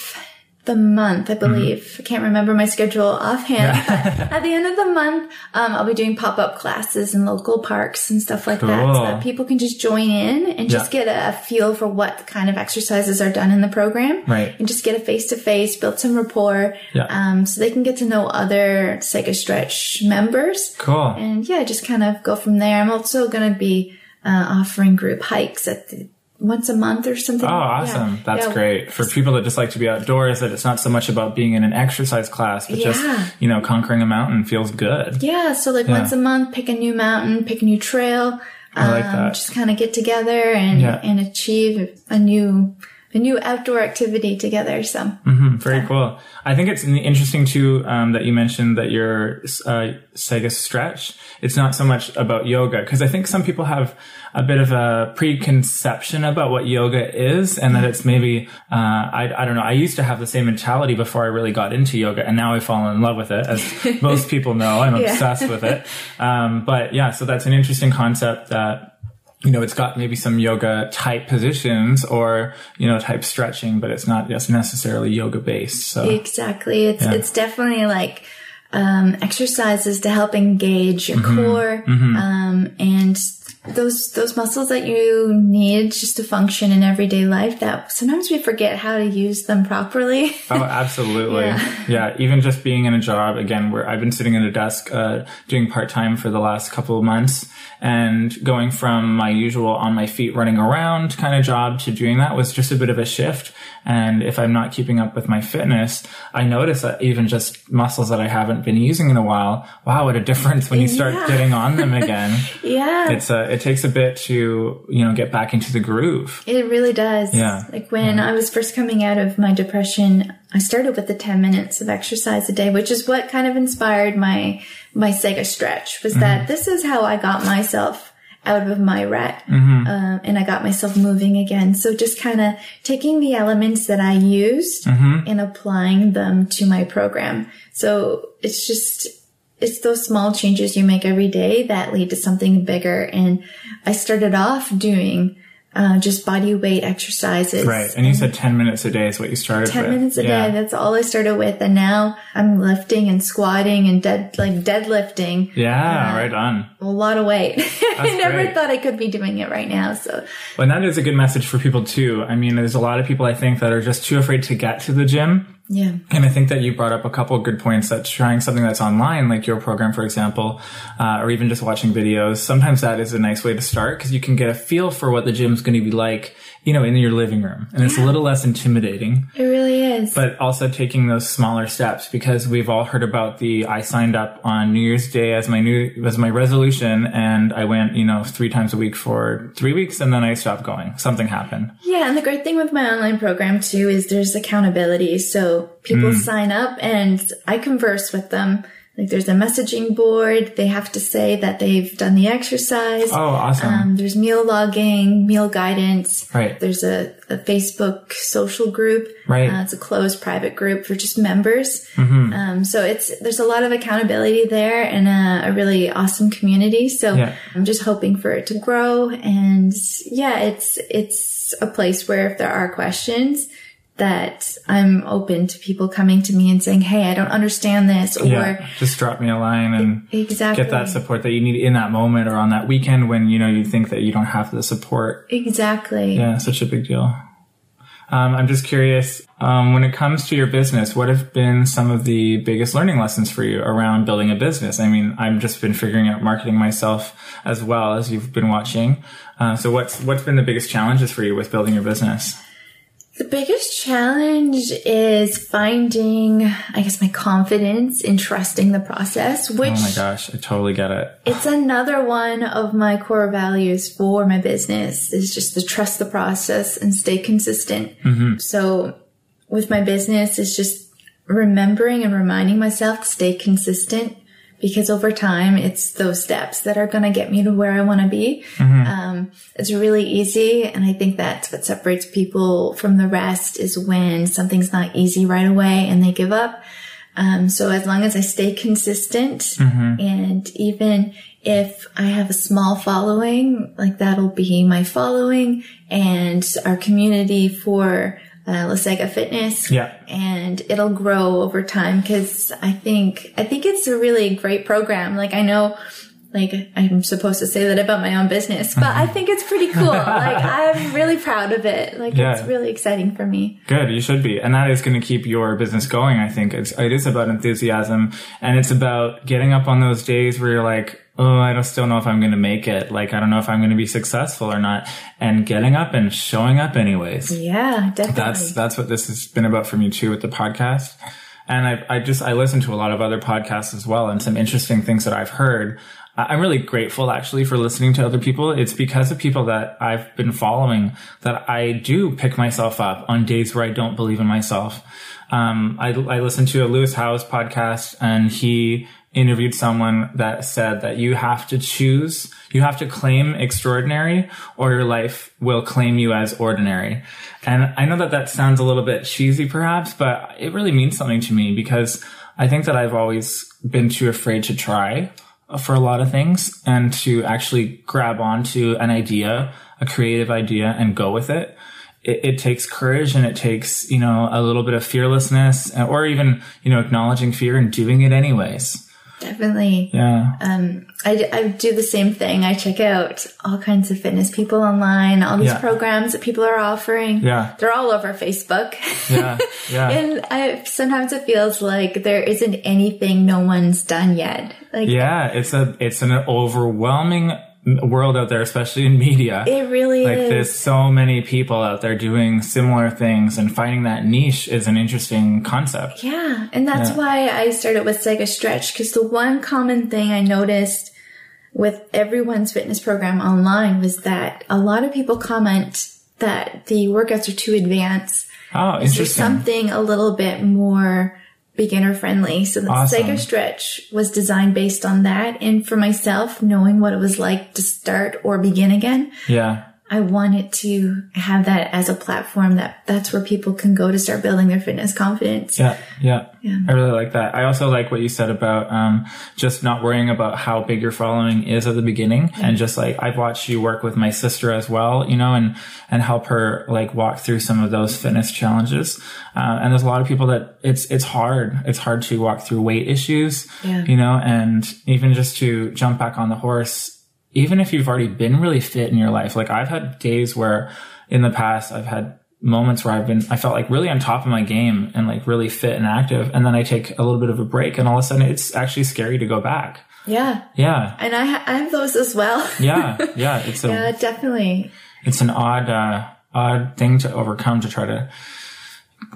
the month, I believe. Mm-hmm. I can't remember my schedule offhand. Yeah. But at the end of the month, um, I'll be doing pop-up classes in local parks and stuff like cool. that. So that people can just join in and just yeah. get a feel for what kind of exercises are done in the program. Right. And just get a face-to-face, build some rapport. Yeah. Um, so they can get to know other Sega Stretch members. Cool. And yeah, just kind of go from there. I'm also going to be uh, offering group hikes at the once a month or something. Oh, awesome. Yeah. That's yeah. great. For people that just like to be outdoors, that it's not so much about being in an exercise class, but yeah. just, you know, conquering a mountain feels good. Yeah. So like yeah. once a month, pick a new mountain, pick a new trail. I um, like that. Just kind of get together and, yeah. and achieve a new, a new outdoor activity together. So mm-hmm. very yeah. cool. I think it's interesting too, um, that you mentioned that your, uh, Sega Stretch, it's not so much about yoga. Cause I think some people have a bit of a preconception about what yoga is and that it's maybe, uh, I, I don't know. I used to have the same mentality before I really got into yoga and now I fall in love with it. As most people know, I'm yeah. obsessed with it. Um, but yeah, so that's an interesting concept that, you know, it's got maybe some yoga type positions or, you know, type stretching, but it's not just necessarily yoga based. So exactly. It's, yeah. it's definitely like, um, exercises to help engage your mm-hmm. core, mm-hmm. um, and those, those muscles that you need just to function in everyday life that sometimes we forget how to use them properly. Oh, absolutely. yeah. yeah. Even just being in a job again, where I've been sitting at a desk, uh, doing part time for the last couple of months and going from my usual on my feet running around kind of job to doing that was just a bit of a shift. And if I'm not keeping up with my fitness, I notice that even just muscles that I haven't been using in a while, wow, what a difference when you start yeah. getting on them again. yeah. It's a, it takes a bit to, you know, get back into the groove. It really does. Yeah. Like when yeah. I was first coming out of my depression, I started with the ten minutes of exercise a day, which is what kind of inspired my, my Sega Stretch was mm-hmm. that this is how I got myself out of my rut, mm-hmm. um, and I got myself moving again. So just kind of taking the elements that I used mm-hmm. and applying them to my program. So it's just, it's those small changes you make every day that lead to something bigger. And I started off doing Uh, just body weight exercises. Right. And you said ten minutes a day is what you started with. ten minutes a yeah. day. That's all I started with. And now I'm lifting and squatting and dead, like deadlifting. Yeah. Uh, right on. A lot of weight. I never great. thought I could be doing it right now. So, well, that is a good message for people too. I mean, there's a lot of people I think that are just too afraid to get to the gym. Yeah. And I think that you brought up a couple of good points that trying something that's online, like your program, for example, uh, or even just watching videos, sometimes that is a nice way to start because you can get a feel for what the gym's going to be like, you know, in your living room. And yeah. It's a little less intimidating. It really is. But also taking those smaller steps, because we've all heard about the, I signed up on New Year's Day as my new, as my resolution. And I went, you know, three times a week for three weeks and then I stopped going. Something happened. Yeah. And the great thing with my online program too, is there's accountability. So people mm. sign up and I converse with them. Like there's a messaging board. They have to say that they've done the exercise. Oh, awesome. Um, there's meal logging, meal guidance. Right. There's a, a Facebook social group. Right. Uh, it's a closed private group for just members. Mm-hmm. Um, so it's, there's a lot of accountability there and a, a really awesome community. So yeah. I'm just hoping for it to grow. And yeah, it's, it's a place where if there are questions, that I'm open to people coming to me and saying, hey, I don't understand this, or yeah, just drop me a line and exactly. get that support that you need in that moment or on that weekend when, you know, you think that you don't have the support. Exactly. Yeah. Such a big deal. Um, I'm just curious, um, when it comes to your business, what have been some of the biggest learning lessons for you around building a business? I mean, I've just been figuring out marketing myself as well as you've been watching. Uh, so what's, what's been the biggest challenges for you with building your business? The biggest challenge is finding, I guess, my confidence in trusting the process, which... Oh my gosh, I totally get it. It's another one of my core values for my business is just to trust the process and stay consistent. Mm-hmm. So with my business, it's just remembering and reminding myself to stay consistent because over time, it's those steps that are going to get me to where I want to be. Mm-hmm. Um, it's really easy. And I think that's what separates people from the rest is when something's not easy right away and they give up. Um, so as long as I stay consistent mm-hmm. and even if I have a small following, like that'll be my following and our community for Uh, LeSega Fitness. Yeah. And it'll grow over time because I think, I think it's a really great program. Like I know, like I'm supposed to say that about my own business, but I think it's pretty cool. Like I'm really proud of it. Like yeah. It's really exciting for me. Good. You should be. And that is going to keep your business going. I think it's, it is about enthusiasm and it's about getting up on those days where you're like, oh, I don't still know if I'm going to make it. Like, I don't know if I'm going to be successful or not. And getting up and showing up anyways. Yeah, definitely. That's, that's what this has been about for me too with the podcast. And I, I just, I listen to a lot of other podcasts as well and some interesting things that I've heard. I'm really grateful actually for listening to other people. It's because of people that I've been following that I do pick myself up on days where I don't believe in myself. Um, I, I listened to a Lewis Howes podcast and he interviewed someone that said that you have to choose, you have to claim extraordinary or your life will claim you as ordinary. And I know that that sounds a little bit cheesy perhaps, but it really means something to me because I think that I've always been too afraid to try for a lot of things and to actually grab onto an idea, a creative idea and go with it. It, it takes courage and it takes, you know, a little bit of fearlessness or even, you know, acknowledging fear and doing it anyways. Definitely. Yeah. Um, I, I do the same thing. I check out all kinds of fitness people online, all these yeah. programs that people are offering. Yeah. They're all over Facebook. Yeah. Yeah. And I, sometimes it feels like there isn't anything no one's done yet. Like, yeah. It's a, it's an overwhelming world out there, especially in media. It really like, is. Like there's so many people out there doing similar things and finding that niche is an interesting concept. Yeah. And that's yeah. why I started with Sega Stretch because the one common thing I noticed with everyone's fitness program online was that a lot of people comment that the workouts are too advanced. Oh, interesting. There's something a little bit more beginner friendly. So the awesome. Sega Stretch was designed based on that. And for myself, knowing what it was like to start or begin again. Yeah. I wanted to have that as a platform that that's where people can go to start building their fitness confidence. Yeah. Yeah. yeah. I really like that. I also like what you said about, um, just not worrying about how big your following is at the beginning. Yeah. And just like, I've watched you work with my sister as well, you know, and, and help her like walk through some of those fitness challenges. Uh, and there's a lot of people that it's, it's hard. It's hard to walk through weight issues, yeah. you know, and even just to jump back on the horse. Even if you've already been really fit in your life, like I've had days where in the past I've had moments where I've been, I felt like really on top of my game and like really fit and active. And then I take a little bit of a break and all of a sudden it's actually scary to go back. Yeah. Yeah. And I, ha- I have those as well. Yeah. Yeah. It's a, yeah, definitely. It's an odd, uh, odd thing to overcome, to try to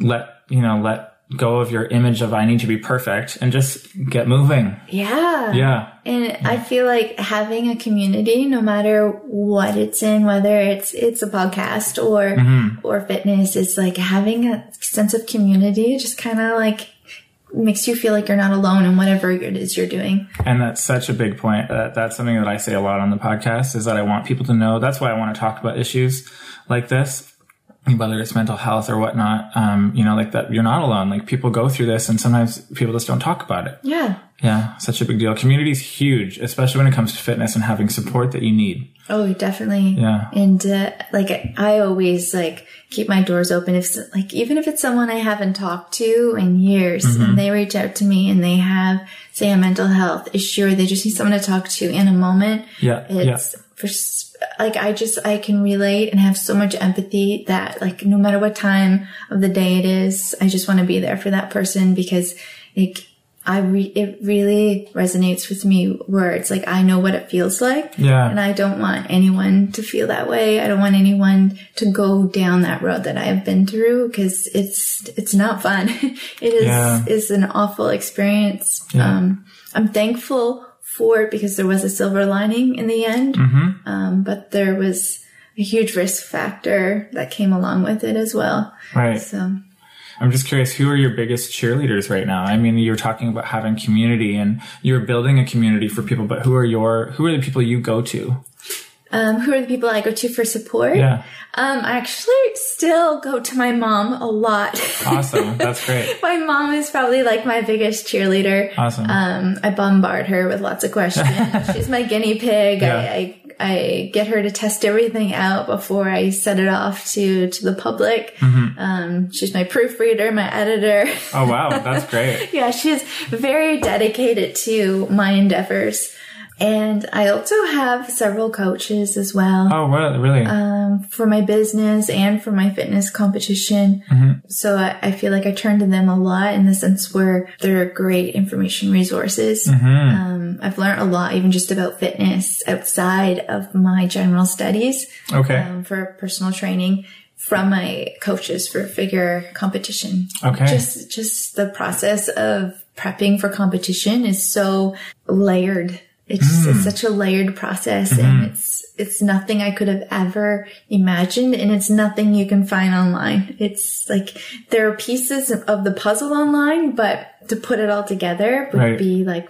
let, you know, let go of your image of I need to be perfect and just get moving. Yeah. Yeah. And yeah. I feel like having a community, no matter what it's in, whether it's it's a podcast or mm-hmm. or fitness, it's like having a sense of community just kind of like makes you feel like you're not alone in whatever it is you're doing. And that's such a big point. Uh, that's something that I say a lot on the podcast, is that I want people to know. That's why I want to talk about issues like this, whether it's mental health or whatnot, um, you know, like that you're not alone. Like people go through this and sometimes people just don't talk about it. Yeah. Yeah. Such a big deal. Community is huge, especially when it comes to fitness and having support that you need. Oh, definitely. Yeah. And, uh, like I always like keep my doors open. If like, even if it's someone I haven't talked to in years mm-hmm. and they reach out to me and they have, say, a mental health issue, or they just need someone to talk to in a moment. Yeah. It's yeah. for Like I just, I can relate and have so much empathy that like no matter what time of the day it is, I just want to be there for that person, because like I re- it really resonates with me, where it's like I know what it feels like. Yeah. And I don't want anyone to feel that way. I don't want anyone to go down that road that I have been through, because it's, it's not fun. It is, yeah. is an awful experience. Yeah. Um, I'm thankful for it because there was a silver lining in the end. Mm-hmm. Um, but there was a huge risk factor that came along with it as well. Right. So I'm just curious, who are your biggest cheerleaders right now? I mean, you're talking about having community and you're building a community for people, but who are your, who are the people you go to? Um, who are the people I go to for support? Yeah. Um, I actually still go to my mom a lot. Awesome. That's great. My mom is probably like my biggest cheerleader. Awesome. Um, I bombard her with lots of questions. She's my guinea pig. Yeah. I, I, I get her to test everything out before I set it off to, to the public. Mm-hmm. Um, she's my proofreader, my editor. Oh, wow. That's great. Yeah. She's very dedicated to my endeavors. And I also have several coaches as well. Oh, really? Um, for my business and for my fitness competition. Mm-hmm. So I, I feel like I turn to them a lot in the sense where they're great information resources. Mm-hmm. Um, I've learned a lot, even just about fitness outside of my general studies. Okay. Um, for personal training, from my coaches for figure competition. Okay. Just, just the process of prepping for competition is so layered. It's, just, mm. it's such a layered process, mm-hmm. and it's it's nothing I could have ever imagined, and it's nothing you can find online. It's like there are pieces of the puzzle online, but to put it all together would right. be like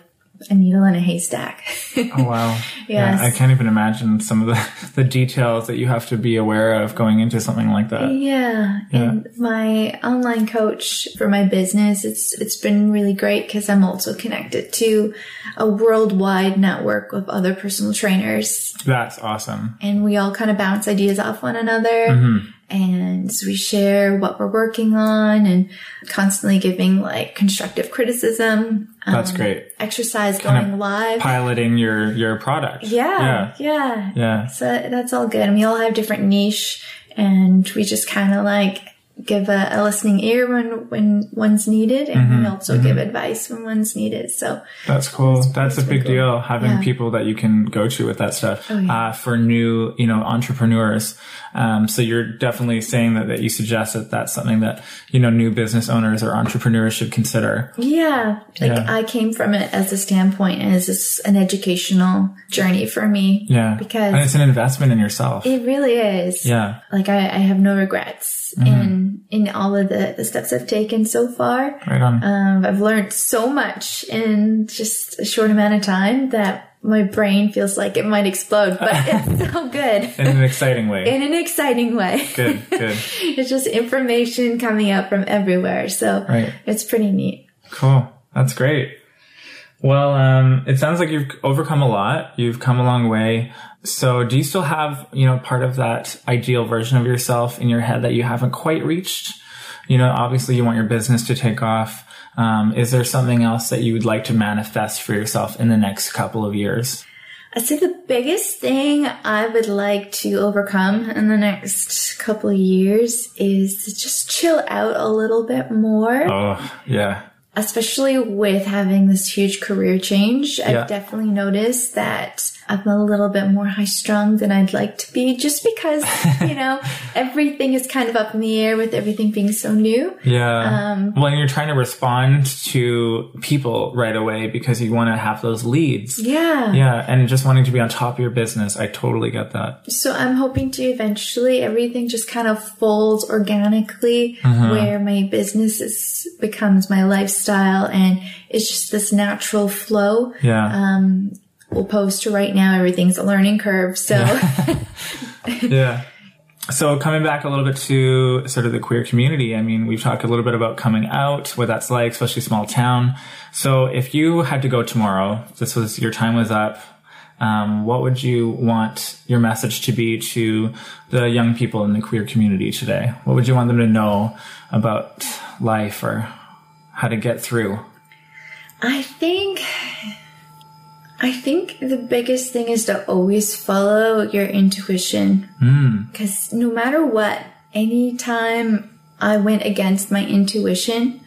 a needle in a haystack. Oh, wow. Yes. Yeah, I can't even imagine some of the, the details that you have to be aware of going into something like that. Yeah. yeah. And my online coach for my business, it's it's been really great because I'm also connected to a worldwide network of other personal trainers. That's awesome. And we all kind of bounce ideas off one another. Mm-hmm. And we share what we're working on and constantly giving like constructive criticism. Um, That's great. Exercise kind going live. Piloting your, your product. Yeah, yeah. Yeah. Yeah. So that's all good. And we all have different niche, and we just kind of like give a, a listening ear when, when one's needed, and mm-hmm. we also mm-hmm. give advice when one's needed. So that's cool. That's, that's, that's a big cool. deal. Having yeah. people that you can go to with that stuff, oh, yeah. uh, for new, you know, entrepreneurs. Um, so you're definitely saying that, that you suggest that that's something that, you know, new business owners or entrepreneurs should consider. Yeah. Like yeah. I came from it as a standpoint as it's an educational journey for me. Yeah. Because and it's an investment in yourself. It really is. Yeah. Like I, I have no regrets mm-hmm. in, in all of the, the steps I've taken so far. Right on. Um, I've learned so much in just a short amount of time that my brain feels like it might explode, but it's so good. In an exciting way. In an exciting way. Good, good. It's just information coming out from everywhere. So right. it's pretty neat. Cool. That's great. Well, um, it sounds like you've overcome a lot. You've come a long way. So do you still have, you know, part of that ideal version of yourself in your head that you haven't quite reached? You know, obviously you want your business to take off. Um, is there something else that you would like to manifest for yourself in the next couple of years? I'd say the biggest thing I would like to overcome in the next couple of years is to just chill out a little bit more. Oh, yeah. Especially with having this huge career change, yeah. I've definitely noticed that I'm a little bit more high-strung than I'd like to be just because, you know, everything is kind of up in the air with everything being so new. Yeah. Um, when you're trying to respond to people right away because you want to have those leads. Yeah. Yeah, and just wanting to be on top of your business. I totally get that. So I'm hoping to eventually everything just kind of folds organically mm-hmm. where my business is, becomes my lifestyle. And it's just this natural flow. Yeah. Um, opposed to right now, everything's a learning curve. So, yeah. yeah. So coming back a little bit to sort of the queer community, I mean, we've talked a little bit about coming out, what that's like, especially small town. So if you had to go tomorrow, this was your time was up. Um, what would you want your message to be to the young people in the queer community today? What would you want them to know about life or how to get through? I think, I think the biggest thing is to always follow your intuition. Mm. Because no matter what, anytime I went against my intuition,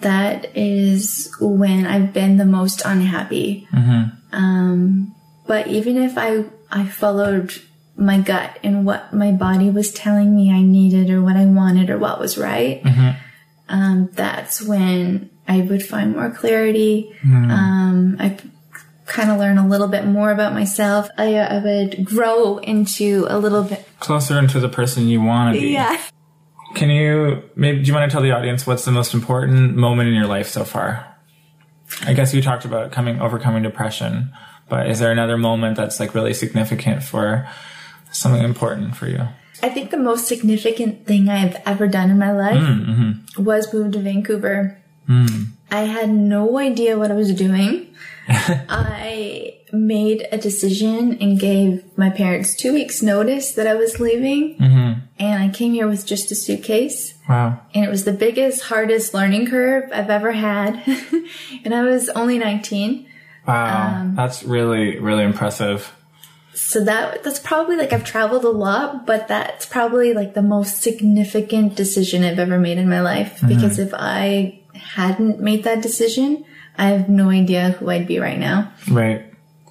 that is when I've been the most unhappy. Mm-hmm. Um, but even if I, I followed my gut and what my body was telling me I needed or what I wanted or what was right, mm-hmm. Um, that's when I would find more clarity. Mm. Um, I kind of learn a little bit more about myself. I, I would grow into a little bit closer into the person you want to be. Yeah. Can you, maybe, do you want to tell the audience what's the most important moment in your life so far? I guess you talked about coming, overcoming depression, but is there another moment that's like really significant for something important for you? I think the most significant thing I've ever done in my life mm-hmm. was move to Vancouver. Mm. I had no idea what I was doing. I made a decision and gave my parents two weeks notice that I was leaving. Mm-hmm. And I came here with just a suitcase. Wow. And it was the biggest, hardest learning curve I've ever had. And I was only nineteen. Wow. Um, that's really, really impressive. So that that's probably like I've traveled a lot, but that's probably like the most significant decision I've ever made in my life. Mm-hmm. Because if I hadn't made that decision, I have no idea who I'd be right now. Right.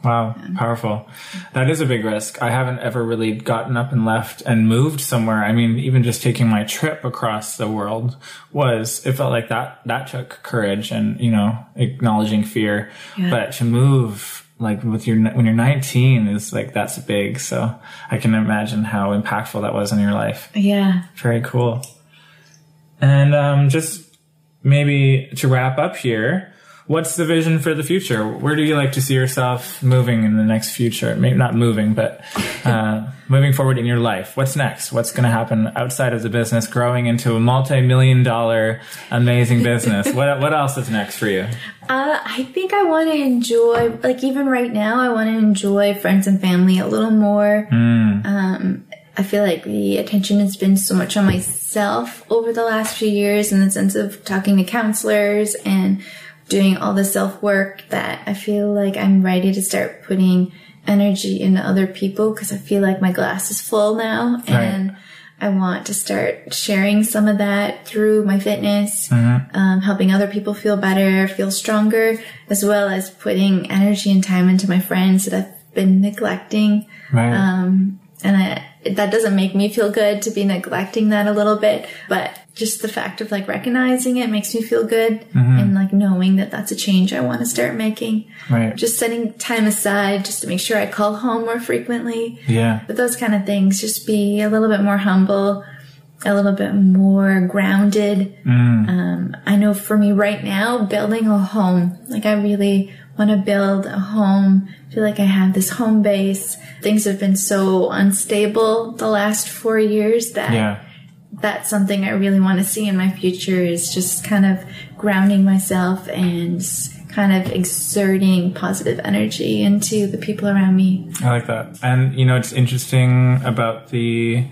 Wow. Yeah. Powerful. That is a big risk. I haven't ever really gotten up and left and moved somewhere. I mean, even just taking my trip across the world was, it felt like that, that took courage and, you know, acknowledging fear. Yeah. But to move, like with your, when you're nineteen is like, that's big. So I can imagine how impactful that was in your life. Yeah. Very cool. And, um, just maybe to wrap up here, what's the vision for the future? Where do you like to see yourself moving in the next future? Maybe not moving, but, uh, moving forward in your life. What's next? What's going to happen outside of the business, growing into a multi-million dollar amazing business? What, what else is next for you? Uh, I think I want to enjoy, like even right now, I want to enjoy friends and family a little more. Mm. Um, I feel like the attention has been so much on myself over the last few years in the sense of talking to counselors and doing all the self-work that I feel like I'm ready to start putting energy into other people because I feel like my glass is full now. Right. And I want to start sharing some of that through my fitness, mm-hmm. um, helping other people feel better, feel stronger, as well as putting energy and time into my friends that I've been neglecting. Right. Um, and I, that doesn't make me feel good to be neglecting that a little bit, but just the fact of like recognizing it makes me feel good. Mm-hmm. And like knowing that that's a change I want to start making. Right. Just setting time aside just to make sure I call home more frequently. Yeah. But those kind of things, just be a little bit more humble, a little bit more grounded. Mm. Um, I know for me right now, building a home, like I really want to build a home. I feel like I have this home base. Things have been so unstable the last four years that yeah. that's something I really want to see in my future is just kind of grounding myself and kind of exerting positive energy into the people around me. I like that. And, you know, it's interesting about the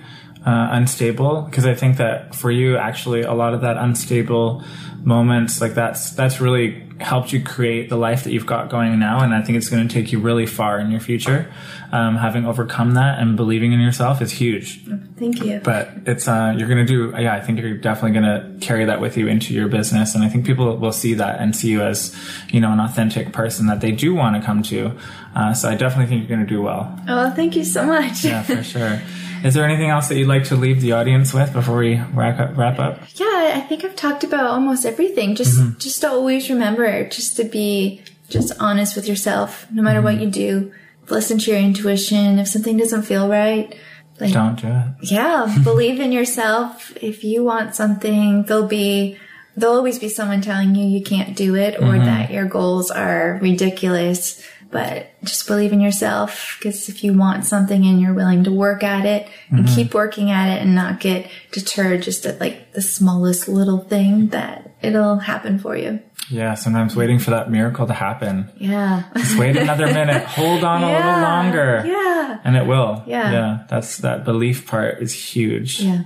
uh, unstable, because I think that for you, actually, a lot of that unstable moments, like that's that's really helped you create the life that you've got going now, and I think it's going to take you really far in your future. Um, having overcome that and believing in yourself is huge. Thank you. But it's uh, you're going to do, yeah, I think you're definitely going to carry that with you into your business, and I think people will see that and see you as, you know, an authentic person that they do want to come to. Uh, so I definitely think you're going to do well. Oh, thank you so much. Yeah, for sure. Is there anything else that you'd like to leave the audience with before we wrap up? Wrap up? Yeah, I think I've talked about almost everything. Just, mm-hmm. just to always remember, just to be just honest with yourself, no matter mm-hmm. what you do. Listen to your intuition. If something doesn't feel right, like, don't do it. Yeah, believe in yourself. If you want something, there'll be there'll always be someone telling you you can't do it, or mm-hmm. that your goals are ridiculous. But just believe in yourself, because if you want something and you're willing to work at it and mm-hmm. keep working at it and not get deterred just at like the smallest little thing, that it'll happen for you. Yeah, sometimes waiting for that miracle to happen. Yeah. Just wait another minute. Hold on yeah, a little longer. Yeah. And it will. Yeah. Yeah. That's that belief part is huge. Yeah.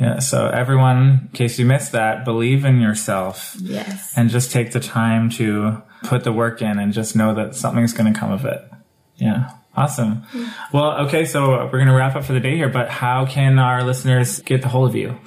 Yeah, so everyone, in case you missed that, believe in yourself. Yes. And just take the time to put the work in and just know that something's going to come of it. Yeah. Awesome. Yeah. Well, okay, so we're going to wrap up for the day here, but how can our listeners get a hold of you?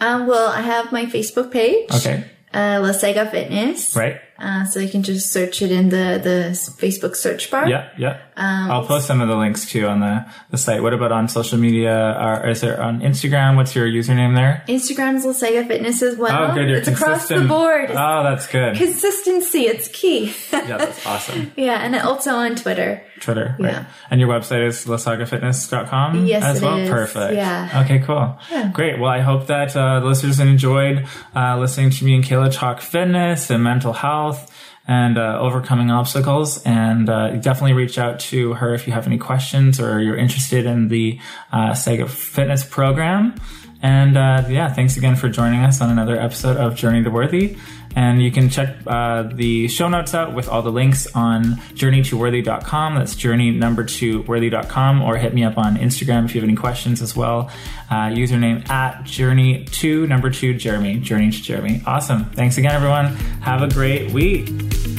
Um, well, I have my Facebook page. Okay. Uh, LeSega Fitness. Right. Uh, so you can just search it in the, the Facebook search bar. Yeah, yeah. Um, I'll post some of the links too on the, the site. What about on social media? Or is there on Instagram? What's your username there? Instagram's LeSega Fitness as well. Oh, good. You're it's consistent. Across the board. It's oh, that's good. Consistency. It's key. Yeah, that's awesome. Yeah, and also on Twitter. Twitter, right. Yeah. And your website is lesega fitness dot com yes, as well? Is. Perfect. Yeah. Okay, cool. Yeah. Great. Well, I hope that uh, the listeners enjoyed uh, listening to me and Kayla talk fitness and mental health. And uh, overcoming obstacles, and uh, definitely reach out to her if you have any questions or you're interested in the uh, Sega Fitness program. And uh, yeah, thanks again for joining us on another episode of Journey to Worthy. And you can check uh, the show notes out with all the links on journey to worthy dot com. That's journey number two worthy dot com, or hit me up on Instagram if you have any questions as well. Uh, username at journey to number two Jeremy. Journey to Jeremy. Awesome. Thanks again, everyone. Have a great week.